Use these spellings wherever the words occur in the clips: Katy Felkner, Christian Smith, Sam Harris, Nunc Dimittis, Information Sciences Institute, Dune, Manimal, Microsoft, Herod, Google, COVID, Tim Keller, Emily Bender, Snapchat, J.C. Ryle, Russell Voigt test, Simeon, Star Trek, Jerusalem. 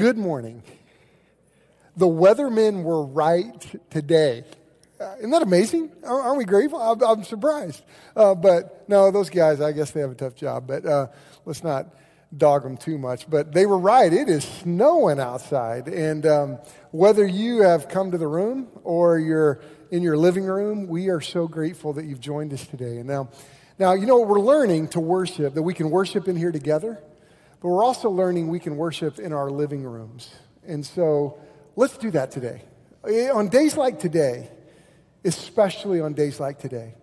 Good morning. The weathermen were right today. Isn't that amazing? Aren't we grateful? I'm surprised. But no, those guys, I guess they have a tough job. But let's not dog them too much. But they were right. It is snowing outside. And whether you have come to the room or you're in your living room, we are so grateful that you've joined us today. And now you know, we're learning to worship, that we can worship in here together. But we're also learning we can worship in our living rooms. And so let's do that today. On days like today, especially on days like today,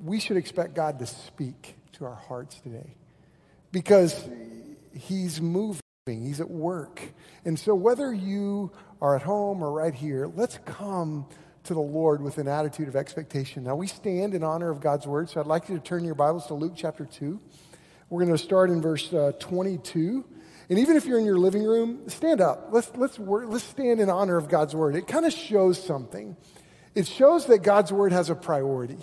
we should expect God to speak to our hearts today, because he's moving, he's at work. And so whether you are at home or right here, let's come to the Lord with an attitude of expectation. Now, we stand in honor of God's word, so I'd like you to turn your Bibles to Luke chapter 2. We're going to start in verse 22. And even if you're in your living room, stand up. Let's stand in honor of God's word. It kind of shows something. It shows that God's word has a priority.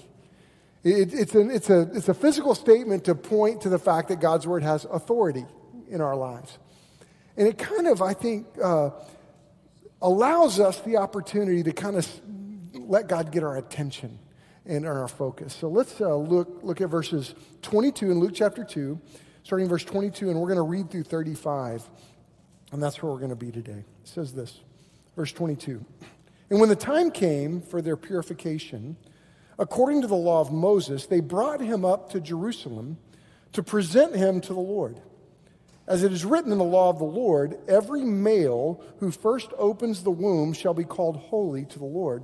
It's a physical statement to point to the fact that God's word has authority in our lives. And it kind of, I think, allows us the opportunity to kind of let God get our attention and our focus. So let's look at verses 22 in Luke chapter 2. Starting in verse 22, and we're going to read through 35, and that's where we're going to be today. It says this, verse 22. And when the time came for their purification, according to the law of Moses, they brought him up to Jerusalem to present him to the Lord. As it is written in the law of the Lord, every male who first opens the womb shall be called holy to the Lord,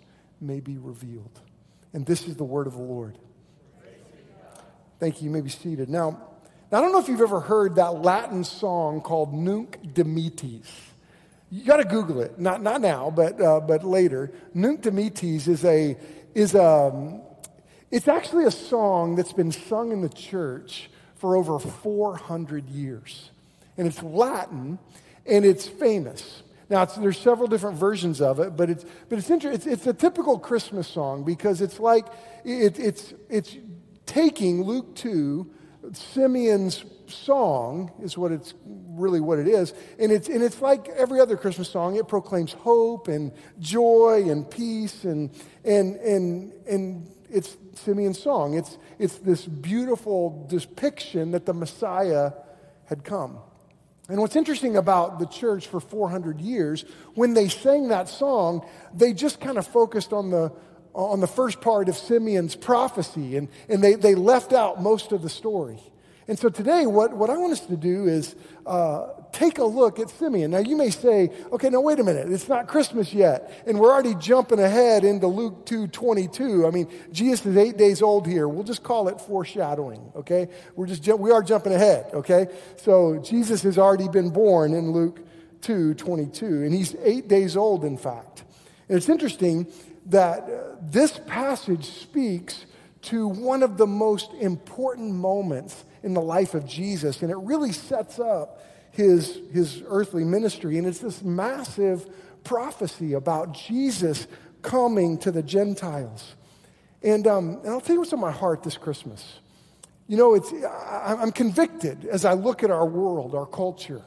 may be revealed. And this is the word of the Lord. Thank you. You may be seated. Now, I don't know if you've ever heard that Latin song called Nunc Dimittis. You got to Google it. Not now, but later. Nunc Dimittis it's actually a song that's been sung in the church for over 400 years, and it's Latin and it's famous. Now there's several different versions of it, but it's interesting. It's a typical Christmas song because it's like it's taking Luke 2. Simeon's song is what it is. And it's like every other Christmas song. It proclaims hope and joy and peace and it's Simeon's song. It's this beautiful depiction that the Messiah had come. And what's interesting about the church for 400 years, when they sang that song, they just kind of focused on the first part of Simeon's prophecy, and they left out most of the story. And so today, what I want us to do is take a look at Simeon. Now, you may say, okay, now wait a minute, it's not Christmas yet, and we're already jumping ahead into Luke 2:22. I mean, Jesus is 8 days old here. We'll just call it foreshadowing, okay? We are jumping ahead, okay? So Jesus has already been born in Luke 2:22, and he's 8 days old, in fact. And it's interesting that this passage speaks to one of the most important moments in the life of Jesus, and it really sets up his earthly ministry, and it's this massive prophecy about Jesus coming to the Gentiles. And I'll tell you what's on my heart this Christmas. You know, I'm convicted as I look at our world, our culture,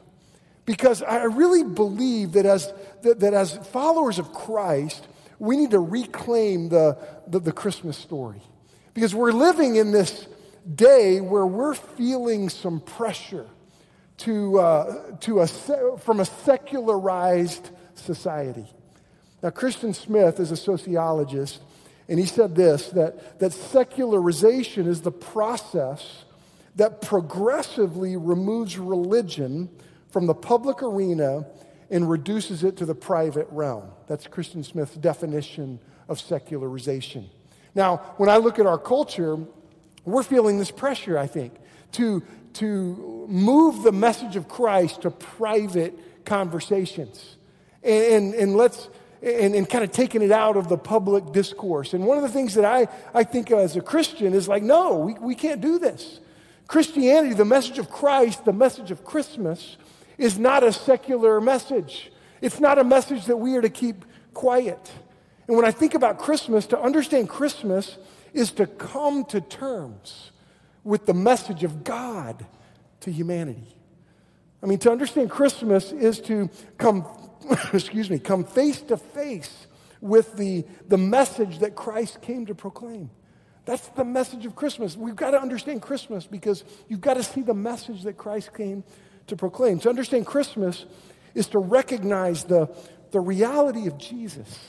because I really believe that as followers of Christ, we need to reclaim the Christmas story. Because we're living in this day where we're feeling some pressure from a secularized society. Now, Christian Smith is a sociologist, and he said this, that secularization is the process that progressively removes religion from the public arena and reduces it to the private realm. That's Christian Smith's definition of secularization. Now, when I look at our culture, we're feeling this pressure, I think, to move the message of Christ to private conversations and kind of taking it out of the public discourse. And one of the things that I think as a Christian is like, no, we can't do this. Christianity, the message of Christ, the message of Christmas, is not a secular message. It's not a message that we are to keep quiet. And when I think about Christmas, to understand Christmas is to come to terms with the message of God to humanity. I mean, to understand Christmas is to come face to face with the message that Christ came to proclaim. That's the message of Christmas. We've got to understand Christmas because you've got to see the message that Christ came to proclaim. To understand Christmas is to recognize the reality of Jesus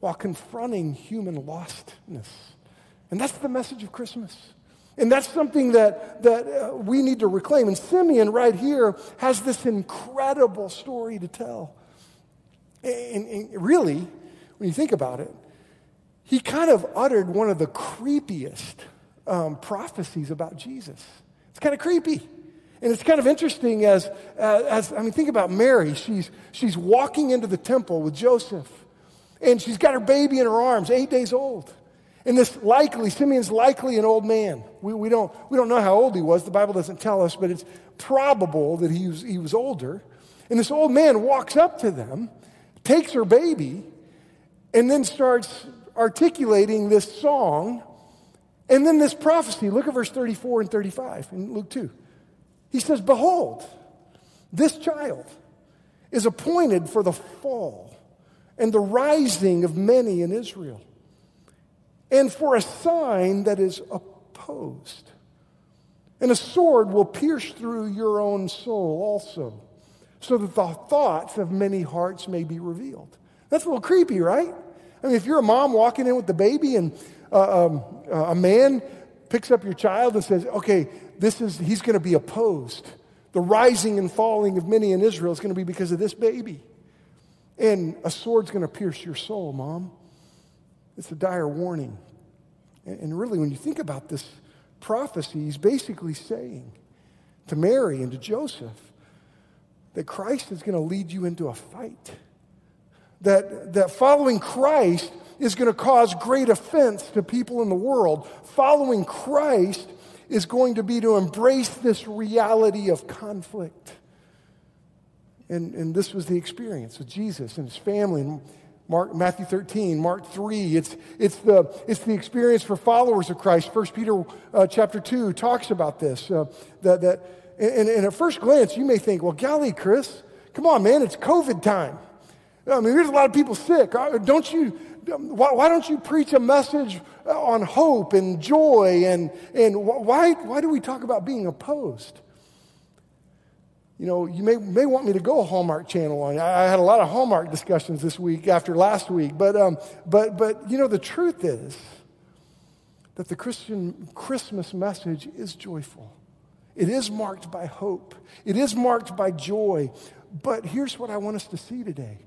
while confronting human lostness. And that's the message of Christmas. And that's something that we need to reclaim. And Simeon right here has this incredible story to tell. And really, when you think about it, he kind of uttered one of the creepiest prophecies about Jesus. It's kind of creepy. And it's kind of interesting as think about Mary. She's walking into the temple with Joseph, and she's got her baby in her arms, 8 days old. And Simeon's likely an old man. We don't know how old he was. The Bible doesn't tell us, but it's probable that he was older. And this old man walks up to them, takes her baby, and then starts articulating this song, and then this prophecy. Look at verse 34 and 35 in Luke 2. He says, "Behold, this child is appointed for the fall and the rising of many in Israel, and for a sign that is opposed. And a sword will pierce through your own soul also, so that the thoughts of many hearts may be revealed." That's a little creepy, right? I mean, if you're a mom walking in with the baby and a man picks up your child and says, okay, he's going to be opposed. The rising and falling of many in Israel is going to be because of this baby. And a sword's going to pierce your soul, Mom. It's a dire warning. And really, when you think about this prophecy, he's basically saying to Mary and to Joseph that Christ is going to lead you into a fight. That following Christ is going to cause great offense to people in the world. Following Christ is going to be to embrace this reality of conflict. And this was the experience with Jesus and his family in Matthew 13, Mark 3. It's the experience for followers of Christ. 1 Peter chapter 2 talks about this. And at first glance, you may think, well, golly, Chris, come on, man, it's COVID time. I mean, there's a lot of people sick. Why don't you preach a message on hope and joy? And why do we talk about being opposed? You know, you may want me to go a Hallmark channel on you. I had a lot of Hallmark discussions this week after last week. But you know, the truth is that the Christian Christmas message is joyful. It is marked by hope. It is marked by joy. But here's what I want us to see today.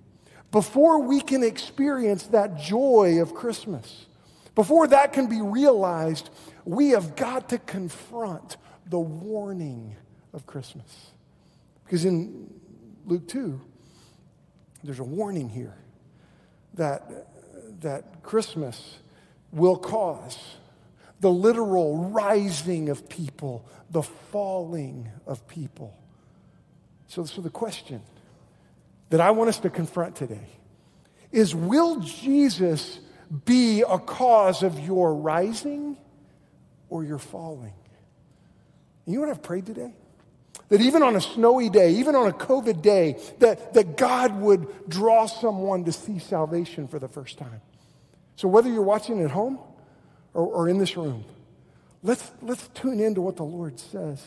Before we can experience that joy of Christmas, before that can be realized, we have got to confront the warning of Christmas. Because in Luke 2, there's a warning here that Christmas will cause the literal rising of people, the falling of people. So the question that I want us to confront today is, will Jesus be a cause of your rising or your falling? You know what I've prayed today? That even on a snowy day, even on a COVID day, that God would draw someone to see salvation for the first time. So whether you're watching at home or in this room, let's tune into what the Lord says.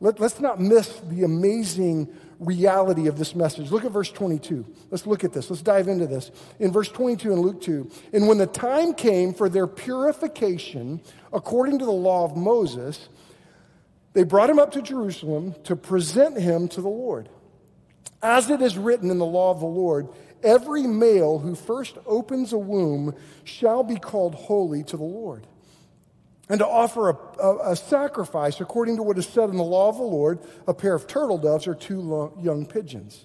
Let's not miss the amazing reality of this message. Look at verse 22. Let's look at this. Let's dive into this. In verse 22 in Luke 2, and when the time came for their purification, according to the law of Moses, they brought him up to Jerusalem to present him to the Lord. As it is written in the law of the Lord, every male who first opens a womb shall be called holy to the Lord, and to offer a sacrifice according to what is said in the law of the Lord, a pair of turtle doves or two young pigeons.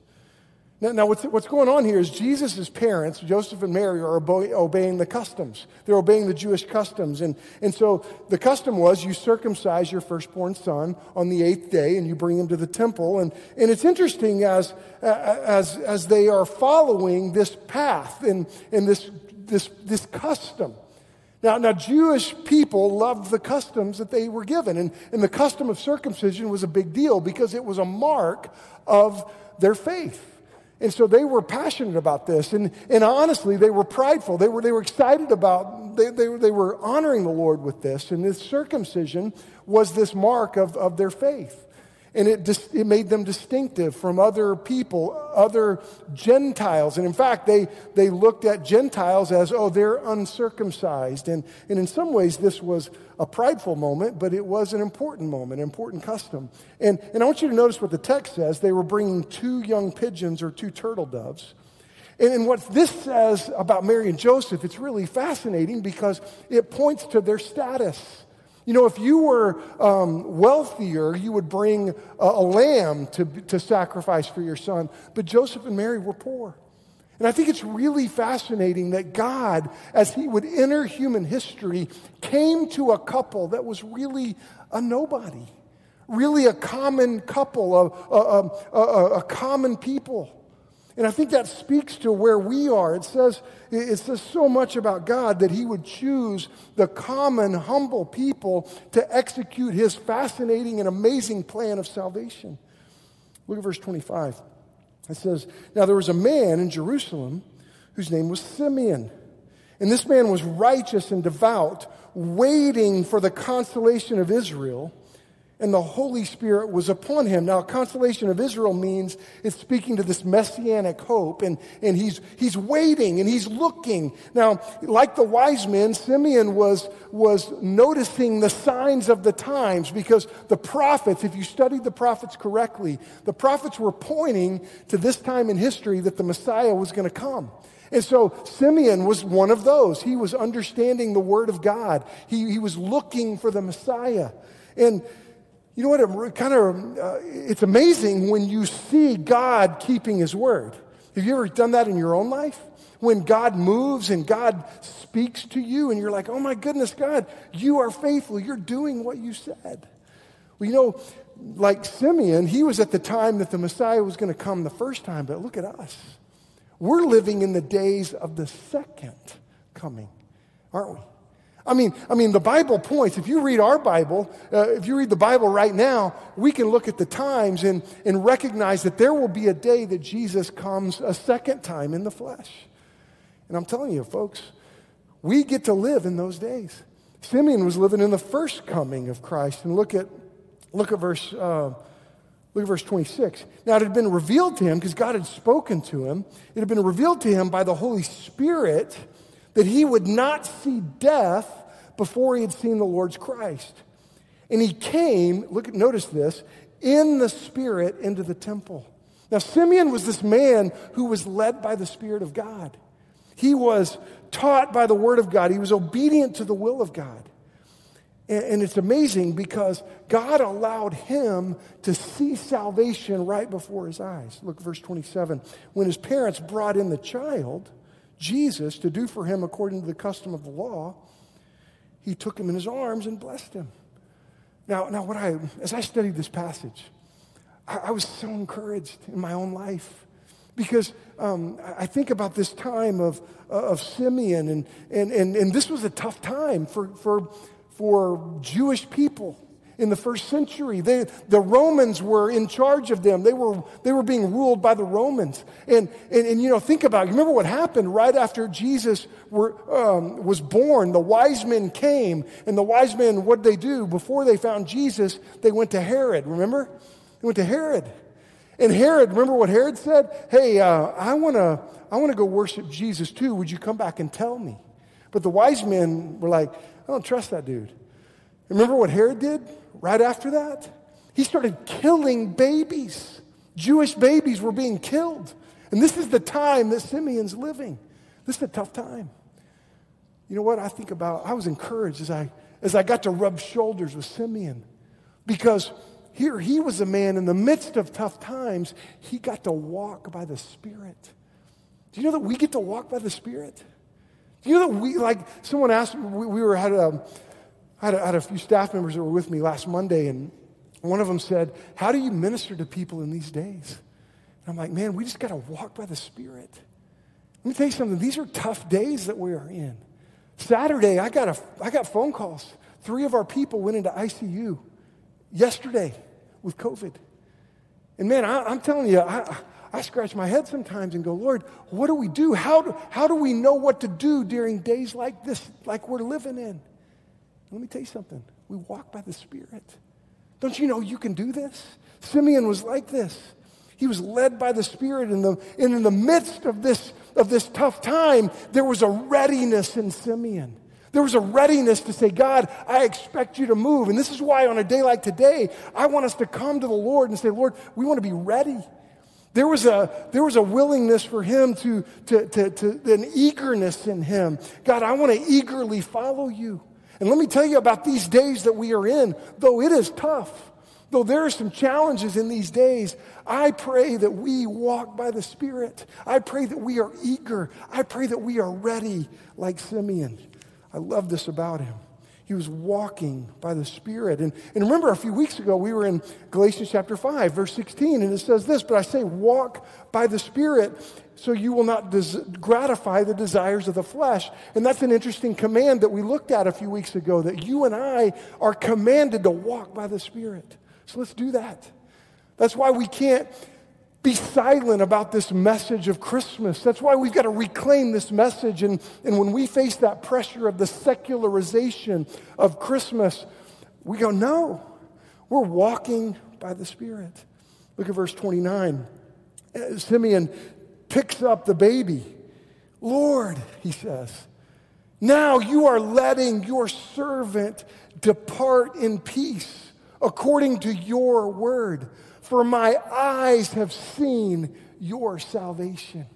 Now what's going on here is Jesus' parents, Joseph and Mary, are obeying the customs. They're obeying the Jewish customs. And so the custom was you circumcise your firstborn son on the eighth day and you bring him to the temple. And it's interesting as they are following this path and this custom. Now, Jewish people loved the customs that they were given. And the custom of circumcision was a big deal because it was a mark of their faith. And so they were passionate about this. And honestly, they were prideful. They were excited about, they were honoring the Lord with this. And this circumcision was this mark of their faith. And it made them distinctive from other people, other Gentiles. And in fact, they looked at Gentiles as, they're uncircumcised. And in some ways, this was a prideful moment, but it was an important moment, an important custom. And I want you to notice what the text says. They were bringing two young pigeons or two turtle doves. And what this says about Mary and Joseph, it's really fascinating because it points to their status. You know, if you were wealthier, you would bring a lamb to sacrifice for your son. But Joseph and Mary were poor. And I think it's really fascinating that God, as he would enter human history, came to a couple that was really a nobody, really a common couple, a common people. And I think that speaks to where we are. It says so much about God that he would choose the common, humble people to execute his fascinating and amazing plan of salvation. Look at verse 25. It says, now there was a man in Jerusalem whose name was Simeon. And this man was righteous and devout, waiting for the consolation of Israel. And the Holy Spirit was upon him. Now, consolation of Israel means it's speaking to this messianic hope, and he's waiting and he's looking. Now, like the wise men, Simeon was noticing the signs of the times because the prophets, if you studied the prophets correctly, the prophets were pointing to this time in history that the Messiah was going to come. And so Simeon was one of those. He was understanding the Word of God. He was looking for the Messiah. And you know what, it's amazing when you see God keeping his word. Have you ever done that in your own life? When God moves and God speaks to you and you're like, oh my goodness, God, you are faithful. You're doing what you said. Well, you know, like Simeon, he was at the time that the Messiah was going to come the first time, but look at us. We're living in the days of the second coming, aren't we? I mean, the Bible points, if you read our Bible, if you read the Bible right now, we can look at the times and recognize that there will be a day that Jesus comes a second time in the flesh. And I'm telling you, folks, we get to live in those days. Simeon was living in the first coming of Christ. And look at verse 26. Now it had been revealed to him, because God had spoken to him, it had been revealed to him by the Holy Spirit that he would not see death before he had seen the Lord's Christ. And he came, notice this, in the Spirit into the temple. Now, Simeon was this man who was led by the Spirit of God. He was taught by the Word of God. He was obedient to the will of God. And it's amazing because God allowed him to see salvation right before his eyes. Look at verse 27. When his parents brought in the child, Jesus, to do for him according to the custom of the law, he took him in his arms and blessed him. Now, as I studied this passage, I was so encouraged in my own life because I think about this time of Simeon, and this was a tough time for Jewish people in the first century. The Romans were in charge of them. They were being ruled by the Romans. And you know, think about it. You remember what happened right after Jesus was born. The wise men came, and the wise men, what did they do? Before they found Jesus, they went to Herod, remember? They went to Herod. And Herod, remember what Herod said? Hey, I want to go worship Jesus too. Would you come back and tell me? But the wise men were like, I don't trust that dude. Remember what Herod did right after that? He started killing babies. Jewish babies were being killed. And this is the time that Simeon's living. This is a tough time. You know what I think about? I was encouraged as I got to rub shoulders with Simeon, because here he was a man in the midst of tough times. He got to walk by the Spirit. Do you know that we get to walk by the Spirit? Do you know that we, like, someone asked, I had a few staff members that were with me last Monday, and one of them said, how do you minister to people in these days? And I'm like, man, we just got to walk by the Spirit. Let me tell you something. These are tough days that we are in. Saturday, I got phone calls. 3 of our people went into ICU yesterday with COVID. And man, I'm telling you, I scratch my head sometimes and go, Lord, what do we do? How do we know what to do during days like this, like we're living in? Let me tell you something. We walk by the Spirit. Don't you know you can do this? Simeon was like this. He was led by the Spirit, and in the midst of this tough time, there was a readiness in Simeon. There was a readiness to say, God, I expect you to move. And this is why on a day like today, I want us to come to the Lord and say, Lord, we want to be ready. There was a willingness for him to an eagerness in him. God, I want to eagerly follow you. And let me tell you about these days that we are in. Though it is tough, though there are some challenges in these days, I pray that we walk by the Spirit. I pray that we are eager. I pray that we are ready like Simeon. I love this about him. He was walking by the Spirit. And remember, a few weeks ago, we were in Galatians chapter 5, verse 16, and it says this, but I say, walk by the Spirit, so you will not gratify the desires of the flesh. And that's an interesting command that we looked at a few weeks ago, that you and I are commanded to walk by the Spirit. So let's do that. That's why we can't be silent about this message of Christmas. That's why we've got to reclaim this message. And when we face that pressure of the secularization of Christmas, we go, no, we're walking by the Spirit. Look at verse 29. Simeon picks up the baby. Lord, he says, now you are letting your servant depart in peace according to your word. For my eyes have seen your salvation.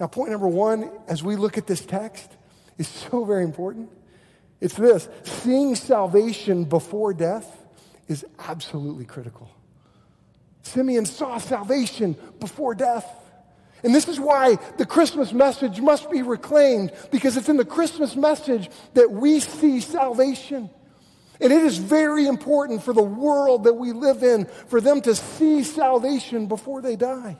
Now, point number 1, as we look at this text, is so very important. It's this: seeing salvation before death is absolutely critical. Simeon saw salvation before death. And this is why the Christmas message must be reclaimed, because it's in the Christmas message that we see salvation. And it is very important for the world that we live in for them to see salvation before they die.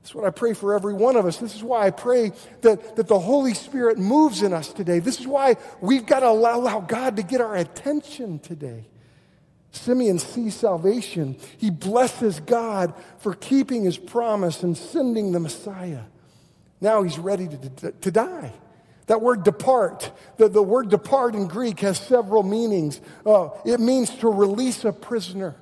That's what I pray for every one of us. This is why I pray that the Holy Spirit moves in us today. This is why we've got to allow God to get our attention today. Simeon sees salvation. He blesses God for keeping his promise and sending the Messiah. Now he's ready to die. That word depart, the word depart in Greek has several meanings. It means to release a prisoner.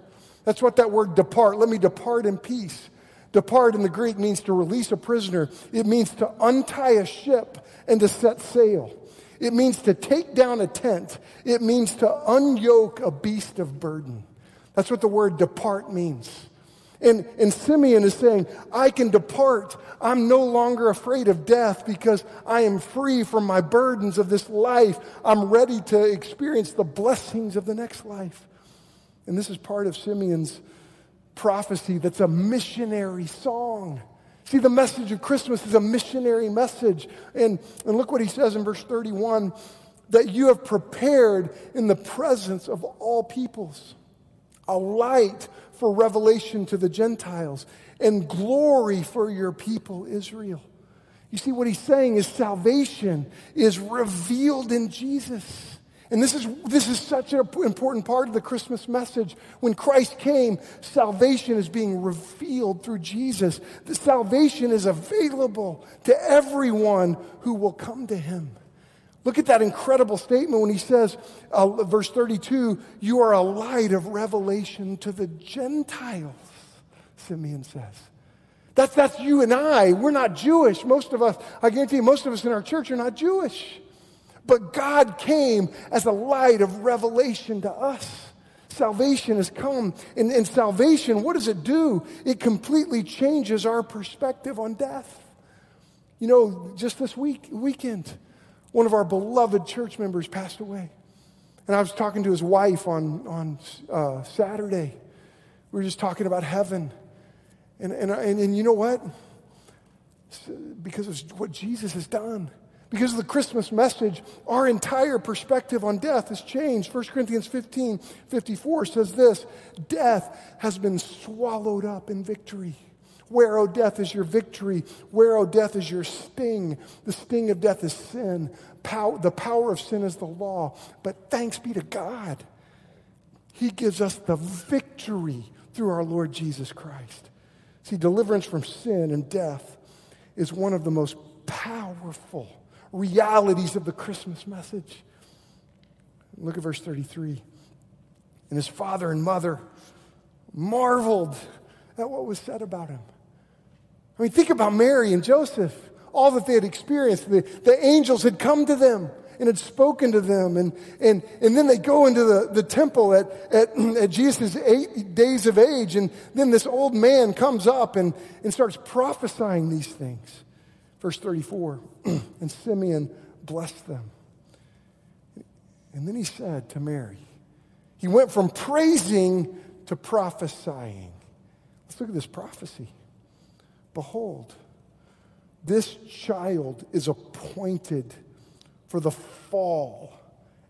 That's what that word depart, let me depart in peace. Depart in the Greek means to release a prisoner. It means to untie a ship and to set sail. It means to take down a tent. It means to unyoke a beast of burden. That's what the word depart means. And Simeon is saying, I can depart. I'm no longer afraid of death because I am free from my burdens of this life. I'm ready to experience the blessings of the next life. And this is part of Simeon's prophecy that's a missionary song. See, the message of Christmas is a missionary message. And look what he says in verse 31, that you have prepared in the presence of all peoples a light for revelation to the Gentiles, and glory for your people Israel. You see, what he's saying is salvation is revealed in Jesus. And this is such an important part of the Christmas message. When Christ came, salvation is being revealed through Jesus. The salvation is available to everyone who will come to him. Look at that incredible statement when he says, verse 32, you are a light of revelation to the Gentiles, Simeon says. That's you and I. We're not Jewish. Most of us, I guarantee you, most of us in our church are not Jewish. But God came as a light of revelation to us. Salvation has come. And salvation, what does it do? It completely changes our perspective on death. You know, just this weekend, one of our beloved church members passed away. And I was talking to his wife on Saturday. We were just talking about heaven. And you know what? Because of what Jesus has done, because of the Christmas message, our entire perspective on death has changed. 1 Corinthians 15:54 says this, death has been swallowed up in victory. Where, O death, is your victory? Where, O death, is your sting? The sting of death is sin. The power of sin is the law. But thanks be to God. He gives us the victory through our Lord Jesus Christ. See, deliverance from sin and death is one of the most powerful realities of the Christmas message. Look at verse 33. And his father and mother marveled at what was said about him. I mean, think about Mary and Joseph, all that they had experienced. The angels had come to them and had spoken to them. And then they go into the temple at Jesus' 8 days of age. And then this old man comes up and starts prophesying these things. Verse 34, and Simeon blessed them. And then he said to Mary, he went from praising to prophesying. Let's look at this prophecy. Behold, this child is appointed for the fall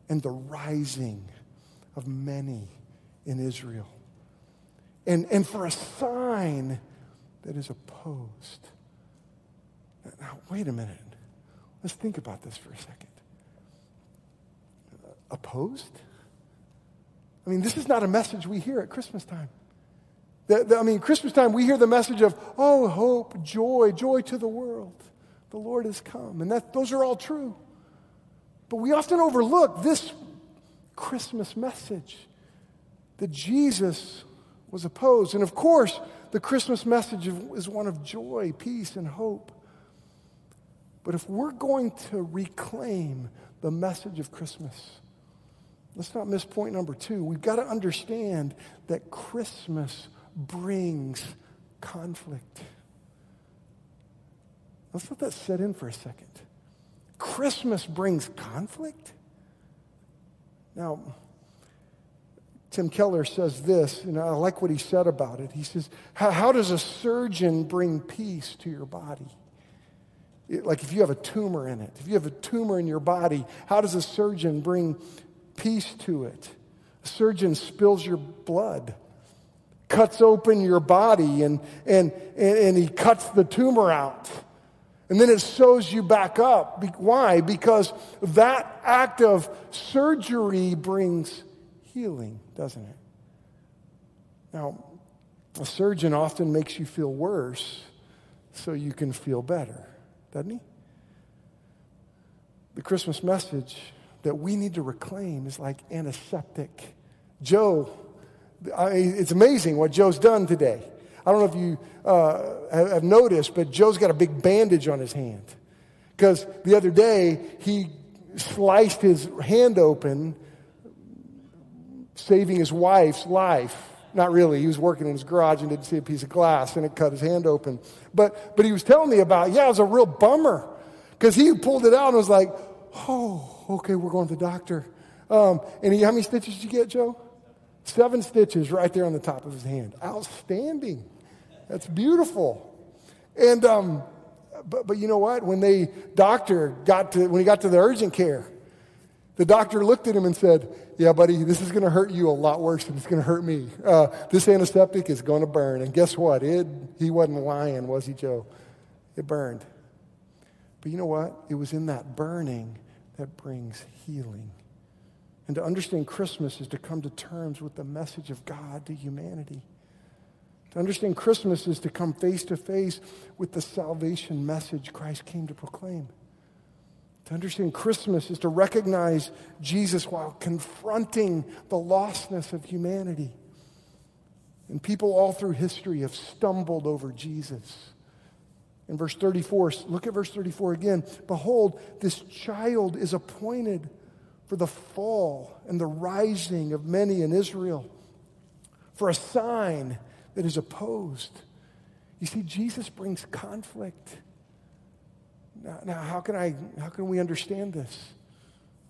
and the rising of many in Israel, and for a sign that is opposed. Now, wait a minute. Let's think about this for a second. Opposed? I mean, this is not a message we hear at Christmas time. Christmas time, we hear the message of, oh, hope, joy, joy to the world. The Lord has come. And those are all true. But we often overlook this Christmas message that Jesus was opposed. And of course, the Christmas message is one of joy, peace, and hope. But if we're going to reclaim the message of Christmas, let's not miss point number 2. We've got to understand that Christmas brings conflict. Let's let that set in for a second. Christmas brings conflict? Now, Tim Keller says this, and I like what he said about it. He says, how does a surgeon bring peace to your body? Like if you have a tumor in it, if you have a tumor in your body, how does a surgeon bring peace to it? A surgeon spills your blood, cuts open your body, and he cuts the tumor out. And then it sews you back up. Why? Because that act of surgery brings healing, doesn't it? Now, a surgeon often makes you feel worse so you can feel better, doesn't he? The Christmas message that we need to reclaim is like antiseptic. Joe, it's amazing what Joe's done today. I don't know if you have noticed, but Joe's got a big bandage on his hand because the other day he sliced his hand open, saving his wife's life. Not really. He was working in his garage and didn't see a piece of glass, and it cut his hand open. But he was telling me about, it was a real bummer because he pulled it out and was like, oh, okay, we're going to the doctor. How many stitches did you get, Joe? 7 stitches right there on the top of his hand. Outstanding. That's beautiful. And but you know what? When he got to the urgent care, The doctor looked at him and said, yeah, buddy, this is going to hurt you a lot worse than it's going to hurt me. This antiseptic is going to burn. And guess what? He wasn't lying, was he, Joe? It burned. But you know what? It was in that burning that brings healing. And to understand Christmas is to come to terms with the message of God to humanity. To understand Christmas is to come face to face with the salvation message Christ came to proclaim. To understand Christmas is to recognize Jesus while confronting the lostness of humanity. And people all through history have stumbled over Jesus. In verse 34, look at verse 34 again. Behold, this child is appointed for the fall and the rising of many in Israel, for a sign that is opposed. You see, Jesus brings conflict. Now, how can we understand this?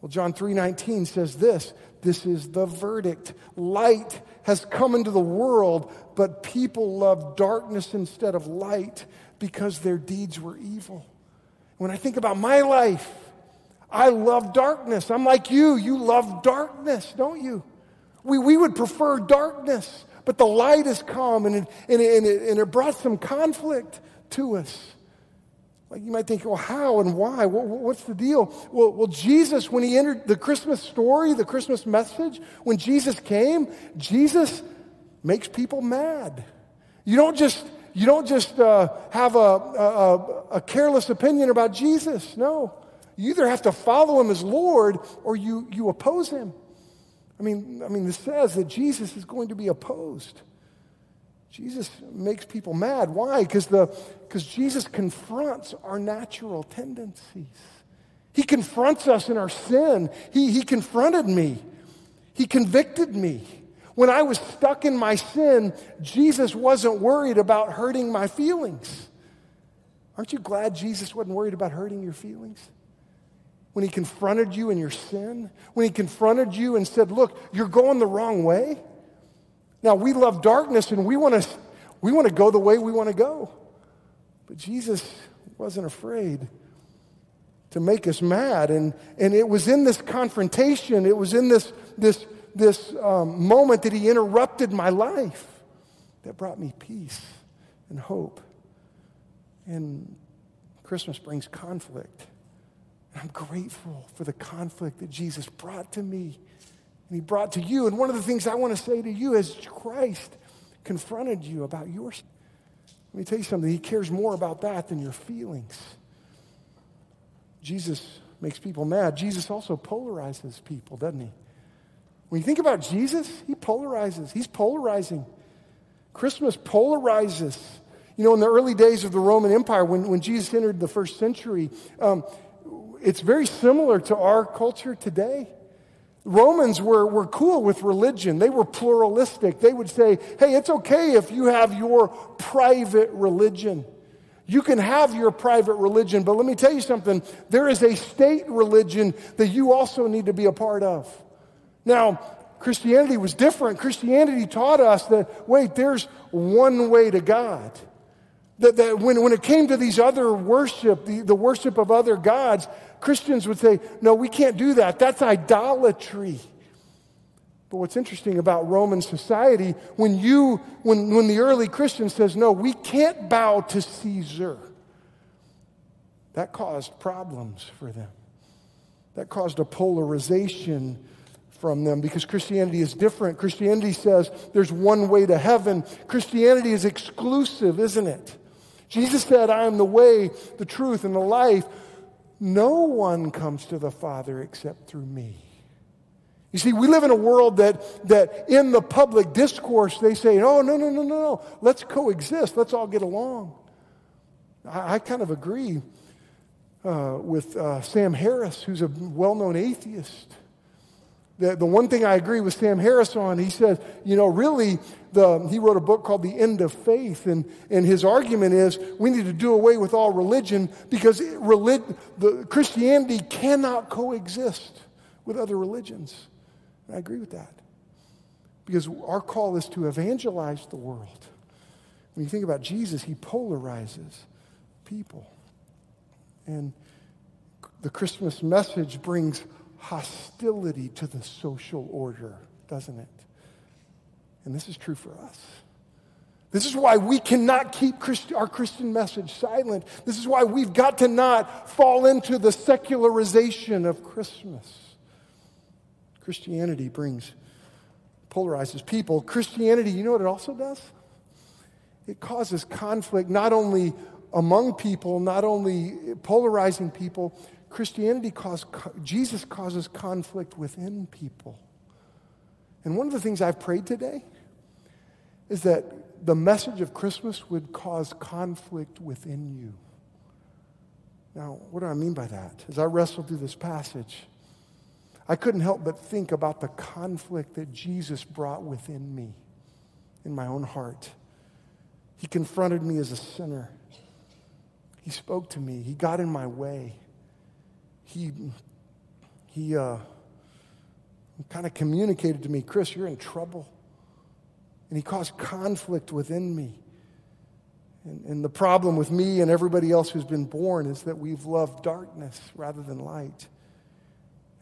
Well, John 3:19 says this. This is the verdict. Light has come into the world, but people love darkness instead of light because their deeds were evil. When I think about my life, I love darkness. I'm like you. You love darkness, don't you? We would prefer darkness, but the light has come, and it brought some conflict to us. You might think, well, how and why? What's the deal? Well, Jesus, when he entered the Christmas story, the Christmas message, when Jesus came, Jesus makes people mad. You don't just have a careless opinion about Jesus. No, you either have to follow him as Lord or you oppose him. I mean, this says that Jesus is going to be opposed. Jesus makes people mad. Why? Because Jesus confronts our natural tendencies. He confronts us in our sin. He confronted me. He convicted me. When I was stuck in my sin, Jesus wasn't worried about hurting my feelings. Aren't you glad Jesus wasn't worried about hurting your feelings? When he confronted you in your sin, when he confronted you and said, look, you're going the wrong way. Now, we love darkness, and we want to go the way we want to go. But Jesus wasn't afraid to make us mad. And it was in this confrontation, it was in this moment that he interrupted my life that brought me peace and hope. And Christmas brings conflict. And I'm grateful for the conflict that Jesus brought to me. And he brought to you. And one of the things I want to say to you is Christ confronted you about your sin. Let me tell you something. He cares more about that than your feelings. Jesus makes people mad. Jesus also polarizes people, doesn't he? When you think about Jesus, he polarizes. He's polarizing. Christmas polarizes. You know, in the early days of the Roman Empire, when Jesus entered the first century, it's very similar to our culture today. Romans were cool with religion. They were pluralistic. They would say, hey, it's okay if you have your private religion. You can have your private religion, but let me tell you something. There is a state religion that you also need to be a part of. Now, Christianity was different. Christianity taught us that, wait, there's one way to God. That when it came to these other worship, the worship of other gods, Christians would say, no, we can't do that. That's idolatry. But what's interesting about Roman society, when the early Christian says, no, we can't bow to Caesar, that caused problems for them. That caused a polarization from them because Christianity is different. Christianity says there's one way to heaven. Christianity is exclusive, isn't it? Jesus said, I am the way, the truth, and the life. No one comes to the Father except through me. You see, we live in a world that in the public discourse, they say, oh, no. Let's coexist. Let's all get along. I kind of agree with Sam Harris, who's a well-known atheist. The one thing I agree with Sam Harris on, he says, you know, really, he wrote a book called The End of Faith, and his argument is we need to do away with all religion because Christianity cannot coexist with other religions. And I agree with that because our call is to evangelize the world. When you think about Jesus, he polarizes people. And the Christmas message brings hostility to the social order, doesn't it? And this is true for us. This is why we cannot keep our Christian message silent. This is why we've got to not fall into the secularization of Christmas. Christianity polarizes people. Christianity, you know what it also does? It causes conflict not only among people, not only polarizing people. Jesus causes conflict within people. And one of the things I've prayed today is that the message of Christmas would cause conflict within you. Now, what do I mean by that? As I wrestled through this passage, I couldn't help but think about the conflict that Jesus brought within me, in my own heart. He confronted me as a sinner. He spoke to me. He got in my way. He kind of communicated to me, Chris, you're in trouble. And he caused conflict within me. And the problem with me and everybody else who's been born is that we've loved darkness rather than light.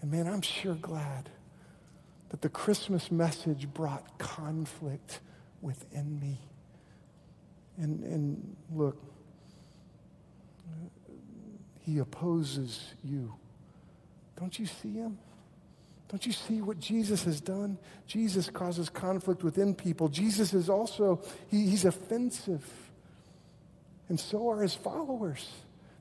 And man, I'm sure glad that the Christmas message brought conflict within me. And look, he opposes you. Don't you see him? Don't you see what Jesus has done? Jesus causes conflict within people. Jesus is also, he's offensive. And so are his followers.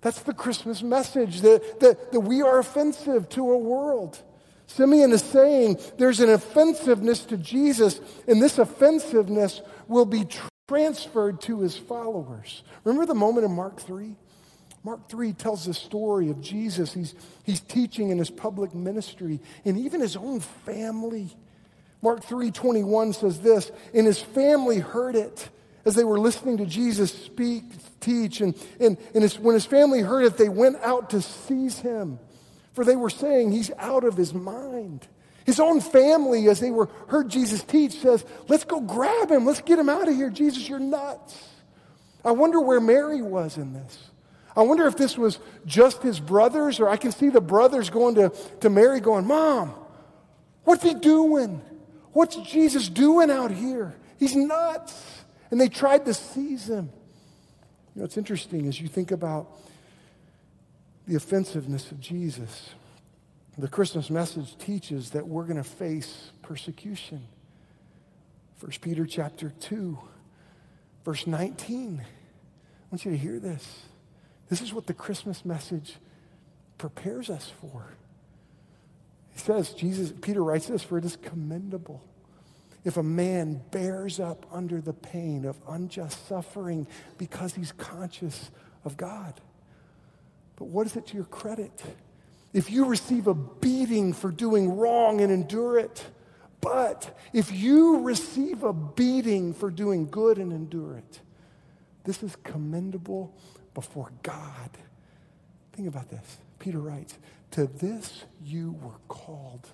That's the Christmas message, that we are offensive to a world. Simeon is saying there's an offensiveness to Jesus, and this offensiveness will be transferred to his followers. Remember the moment in Mark 3? Mark 3 tells the story of Jesus. He's teaching in his public ministry and even his own family. Mark 3:21 says this, and his family heard it as they were listening to Jesus speak, teach. And when his family heard it, they went out to seize him, for they were saying he's out of his mind. His own family, as they heard Jesus teach, says, let's go grab him. Let's get him out of here. Jesus, you're nuts. I wonder where Mary was in this. I wonder if this was just his brothers, or I can see the brothers going to Mary going, Mom, what's he doing? What's Jesus doing out here? He's nuts. And they tried to seize him. You know, it's interesting as you think about the offensiveness of Jesus. The Christmas message teaches that we're going to face persecution. 1 Peter chapter 2, verse 19. I want you to hear this. This is what the Christmas message prepares us for. It says, Peter writes this, for it is commendable if a man bears up under the pain of unjust suffering because he's conscious of God. But what is it to your credit if you receive a beating for doing wrong and endure it? But if you receive a beating for doing good and endure it, this is commendable before God. Think about this. Peter writes, to this you were called.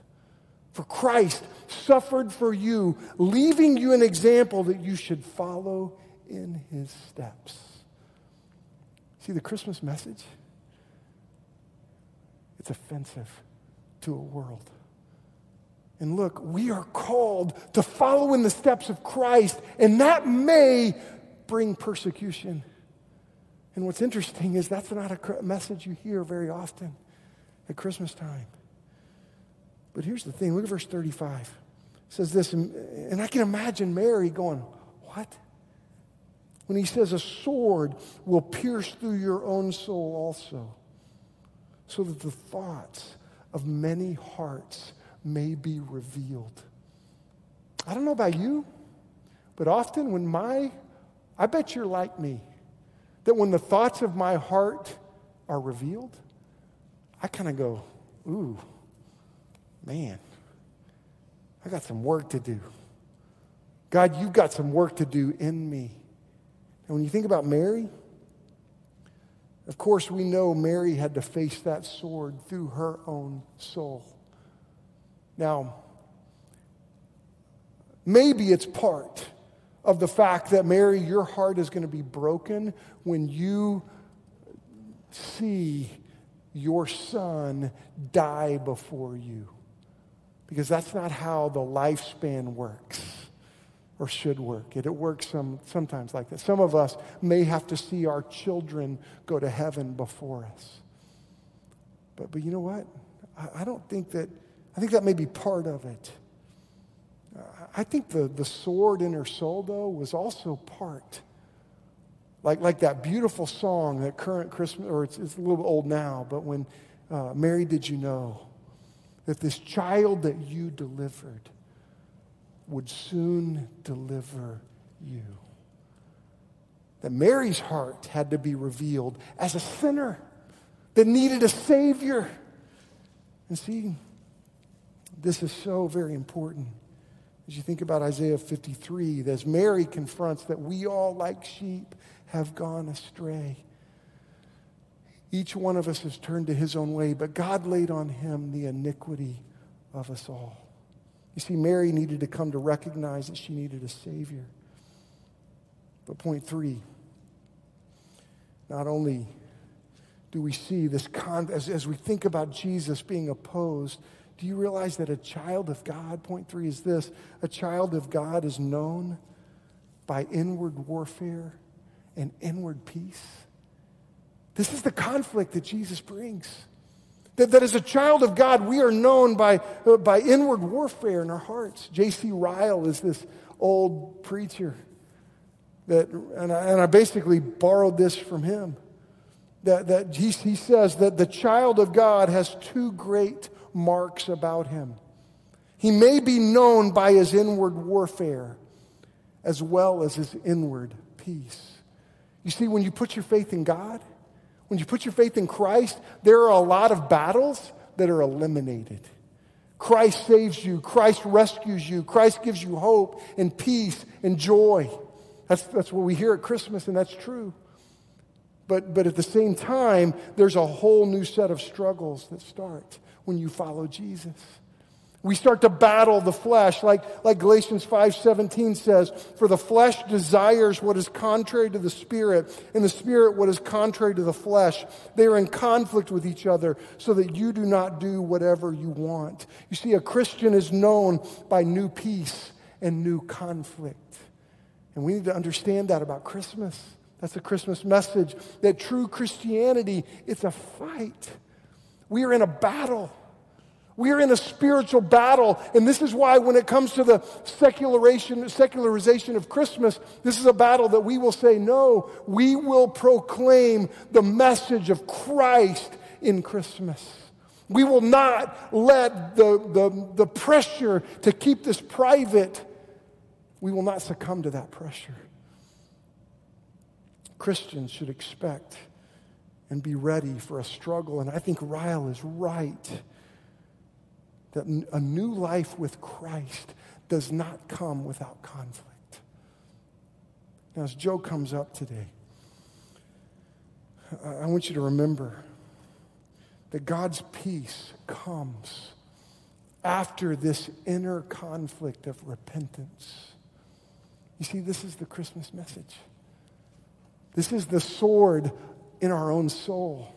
For Christ suffered for you, leaving you an example that you should follow in his steps. See, the Christmas message, it's offensive to a world. And look, we are called to follow in the steps of Christ, and that may bring persecution. And what's interesting is that's not a message you hear very often at Christmas time. But here's the thing. Look at verse 35. It says this, and I can imagine Mary going, what? When he says a sword will pierce through your own soul also, so that the thoughts of many hearts may be revealed. I don't know about you, but often I bet you're like me. That when the thoughts of my heart are revealed, I kind of go, ooh, man, I got some work to do. God, you've got some work to do in me. And when you think about Mary, of course we know Mary had to face that sword through her own soul. Now, maybe it's part of the fact that, Mary, your heart is going to be broken when you see your son die before you. Because that's not how the lifespan works or should work. It works sometimes like that. Some of us may have to see our children go to heaven before us. But you know what? I think that may be part of it. I think the sword in her soul, though, was also part. Like that beautiful song, that current Christmas, or it's a little old now, but when Mary, did you know that this child that you delivered would soon deliver you? That Mary's heart had to be revealed as a sinner that needed a Savior. And see, this is so very important. As you think about Isaiah 53, as Mary confronts that we all, like sheep, have gone astray. Each one of us has turned to his own way, but God laid on him the iniquity of us all. You see, Mary needed to come to recognize that she needed a Savior. But point three, not only do we see this, as we think about Jesus being opposed, do you realize that a child of God, point three is this, a child of God is known by inward warfare and inward peace? This is the conflict that Jesus brings. That as a child of God, we are known by inward warfare in our hearts. J.C. Ryle is this old preacher and I basically borrowed this from him. That he says that the child of God has two great marks about him. He may be known by his inward warfare as well as his inward peace. You see, when you put your faith in God, when you put your faith in Christ, there are a lot of battles that are eliminated. Christ saves you. Christ rescues you. Christ gives you hope and peace and joy. That's what we hear at Christmas, and that's true. But at the same time, there's a whole new set of struggles that start when you follow Jesus. We start to battle the flesh, like Galatians 5:17 says, for the flesh desires what is contrary to the spirit, and the spirit what is contrary to the flesh. They are in conflict with each other so that you do not do whatever you want. You see, a Christian is known by new peace and new conflict. And we need to understand that about Christmas. That's a Christmas message, that true Christianity, it's a fight. We are in a battle. We are in a spiritual battle, and this is why when it comes to the secularization of Christmas, this is a battle that we will say, no, we will proclaim the message of Christ in Christmas. We will not let the pressure to keep this private, we will not succumb to that pressure. Christians should expect and be ready for a struggle, and I think Ryle is right, that a new life with Christ does not come without conflict. Now, as Joe comes up today, I want you to remember that God's peace comes after this inner conflict of repentance. You see, this is the Christmas message. This is the sword in our own soul.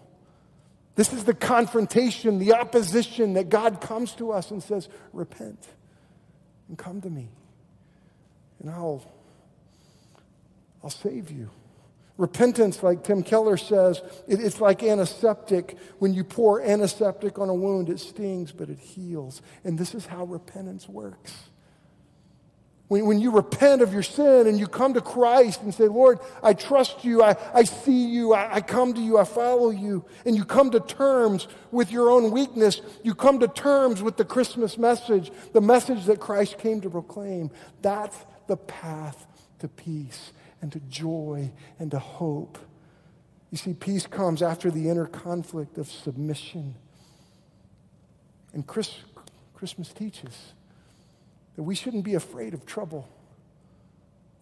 This is the confrontation, the opposition that God comes to us and says, repent and come to me, and I'll save you. Repentance, like Tim Keller says, it's like antiseptic. When you pour antiseptic on a wound, it stings, but it heals. And this is how repentance works. When you repent of your sin and you come to Christ and say, Lord, I trust you, I see you, I come to you, I follow you, and you come to terms with your own weakness, you come to terms with the Christmas message, the message that Christ came to proclaim, that's the path to peace and to joy and to hope. You see, peace comes after the inner conflict of submission. And Christmas teaches that we shouldn't be afraid of trouble.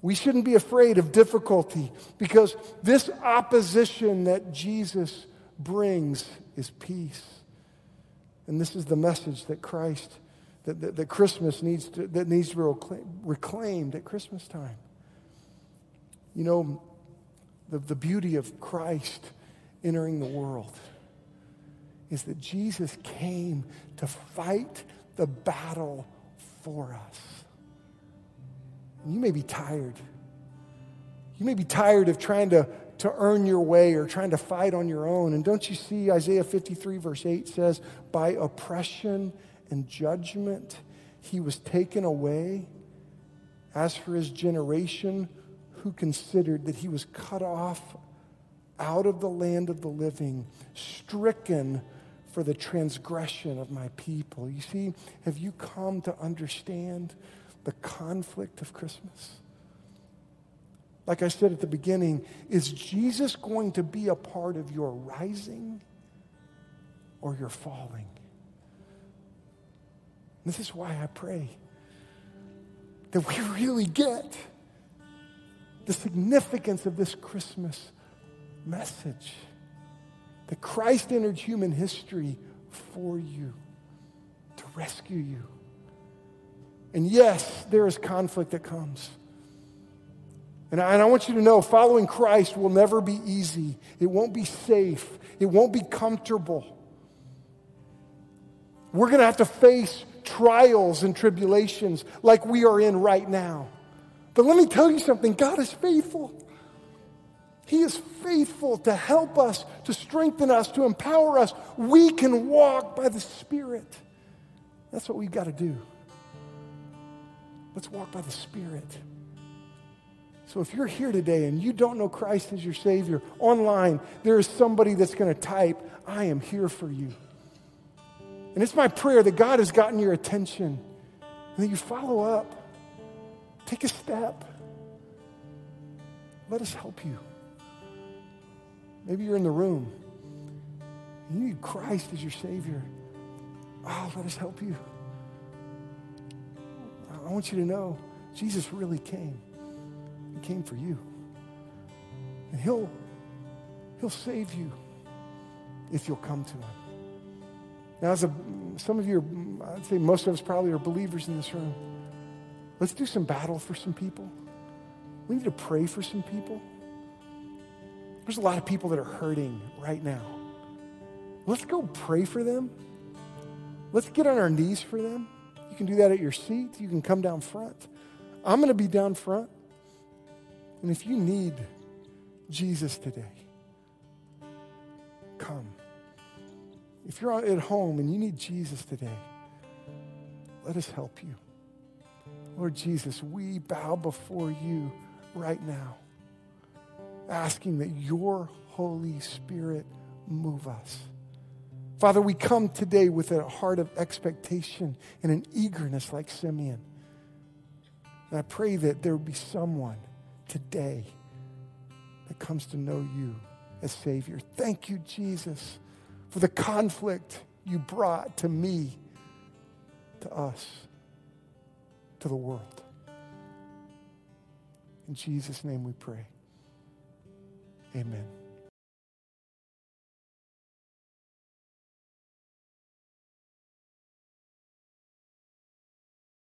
We shouldn't be afraid of difficulty, because this opposition that Jesus brings is peace. And this is the message that Christ, that Christmas needs to be reclaimed at Christmas time. You know, the beauty of Christ entering the world is that Jesus came to fight the battle for us. You may be tired. You may be tired of trying to earn your way or trying to fight on your own. And don't you see Isaiah 53 verse 8 says, by oppression and judgment he was taken away. As for his generation, who considered that he was cut off out of the land of the living, stricken for the transgression of my people. You see, have you come to understand the conflict of Christmas? Like I said at the beginning, is Jesus going to be a part of your rising or your falling? This is why I pray that we really get the significance of this Christmas message, that Christ entered human history for you, to rescue you. And yes, there is conflict that comes. And I want you to know, following Christ will never be easy. It won't be safe. It won't be comfortable. We're going to have to face trials and tribulations like we are in right now. But let me tell you something. God is faithful. He is faithful to help us, to strengthen us, to empower us. We can walk by the Spirit. That's what we've got to do. Let's walk by the Spirit. So if you're here today and you don't know Christ as your Savior, online, there is somebody that's going to type, I am here for you. And it's my prayer that God has gotten your attention and that you follow up. Take a step. Let us help you. Maybe you're in the room. You need Christ as your Savior. Oh, let us help you. I want you to know Jesus really came. He came for you. And He'll save you if you'll come to Him. Now, some of you, I'd say most of us probably are believers in this room. Let's do some battle for some people. We need to pray for some people. There's a lot of people that are hurting right now. Let's go pray for them. Let's get on our knees for them. You can do that at your seat. You can come down front. I'm going to be down front. And if you need Jesus today, come. If you're at home and you need Jesus today, let us help you. Lord Jesus, we bow before you right now, asking that your Holy Spirit move us. Father, we come today with a heart of expectation and an eagerness like Simeon. And I pray that there would be someone today that comes to know you as Savior. Thank you, Jesus, for the conflict you brought to me, to us, to the world. In Jesus' name we pray. Amen.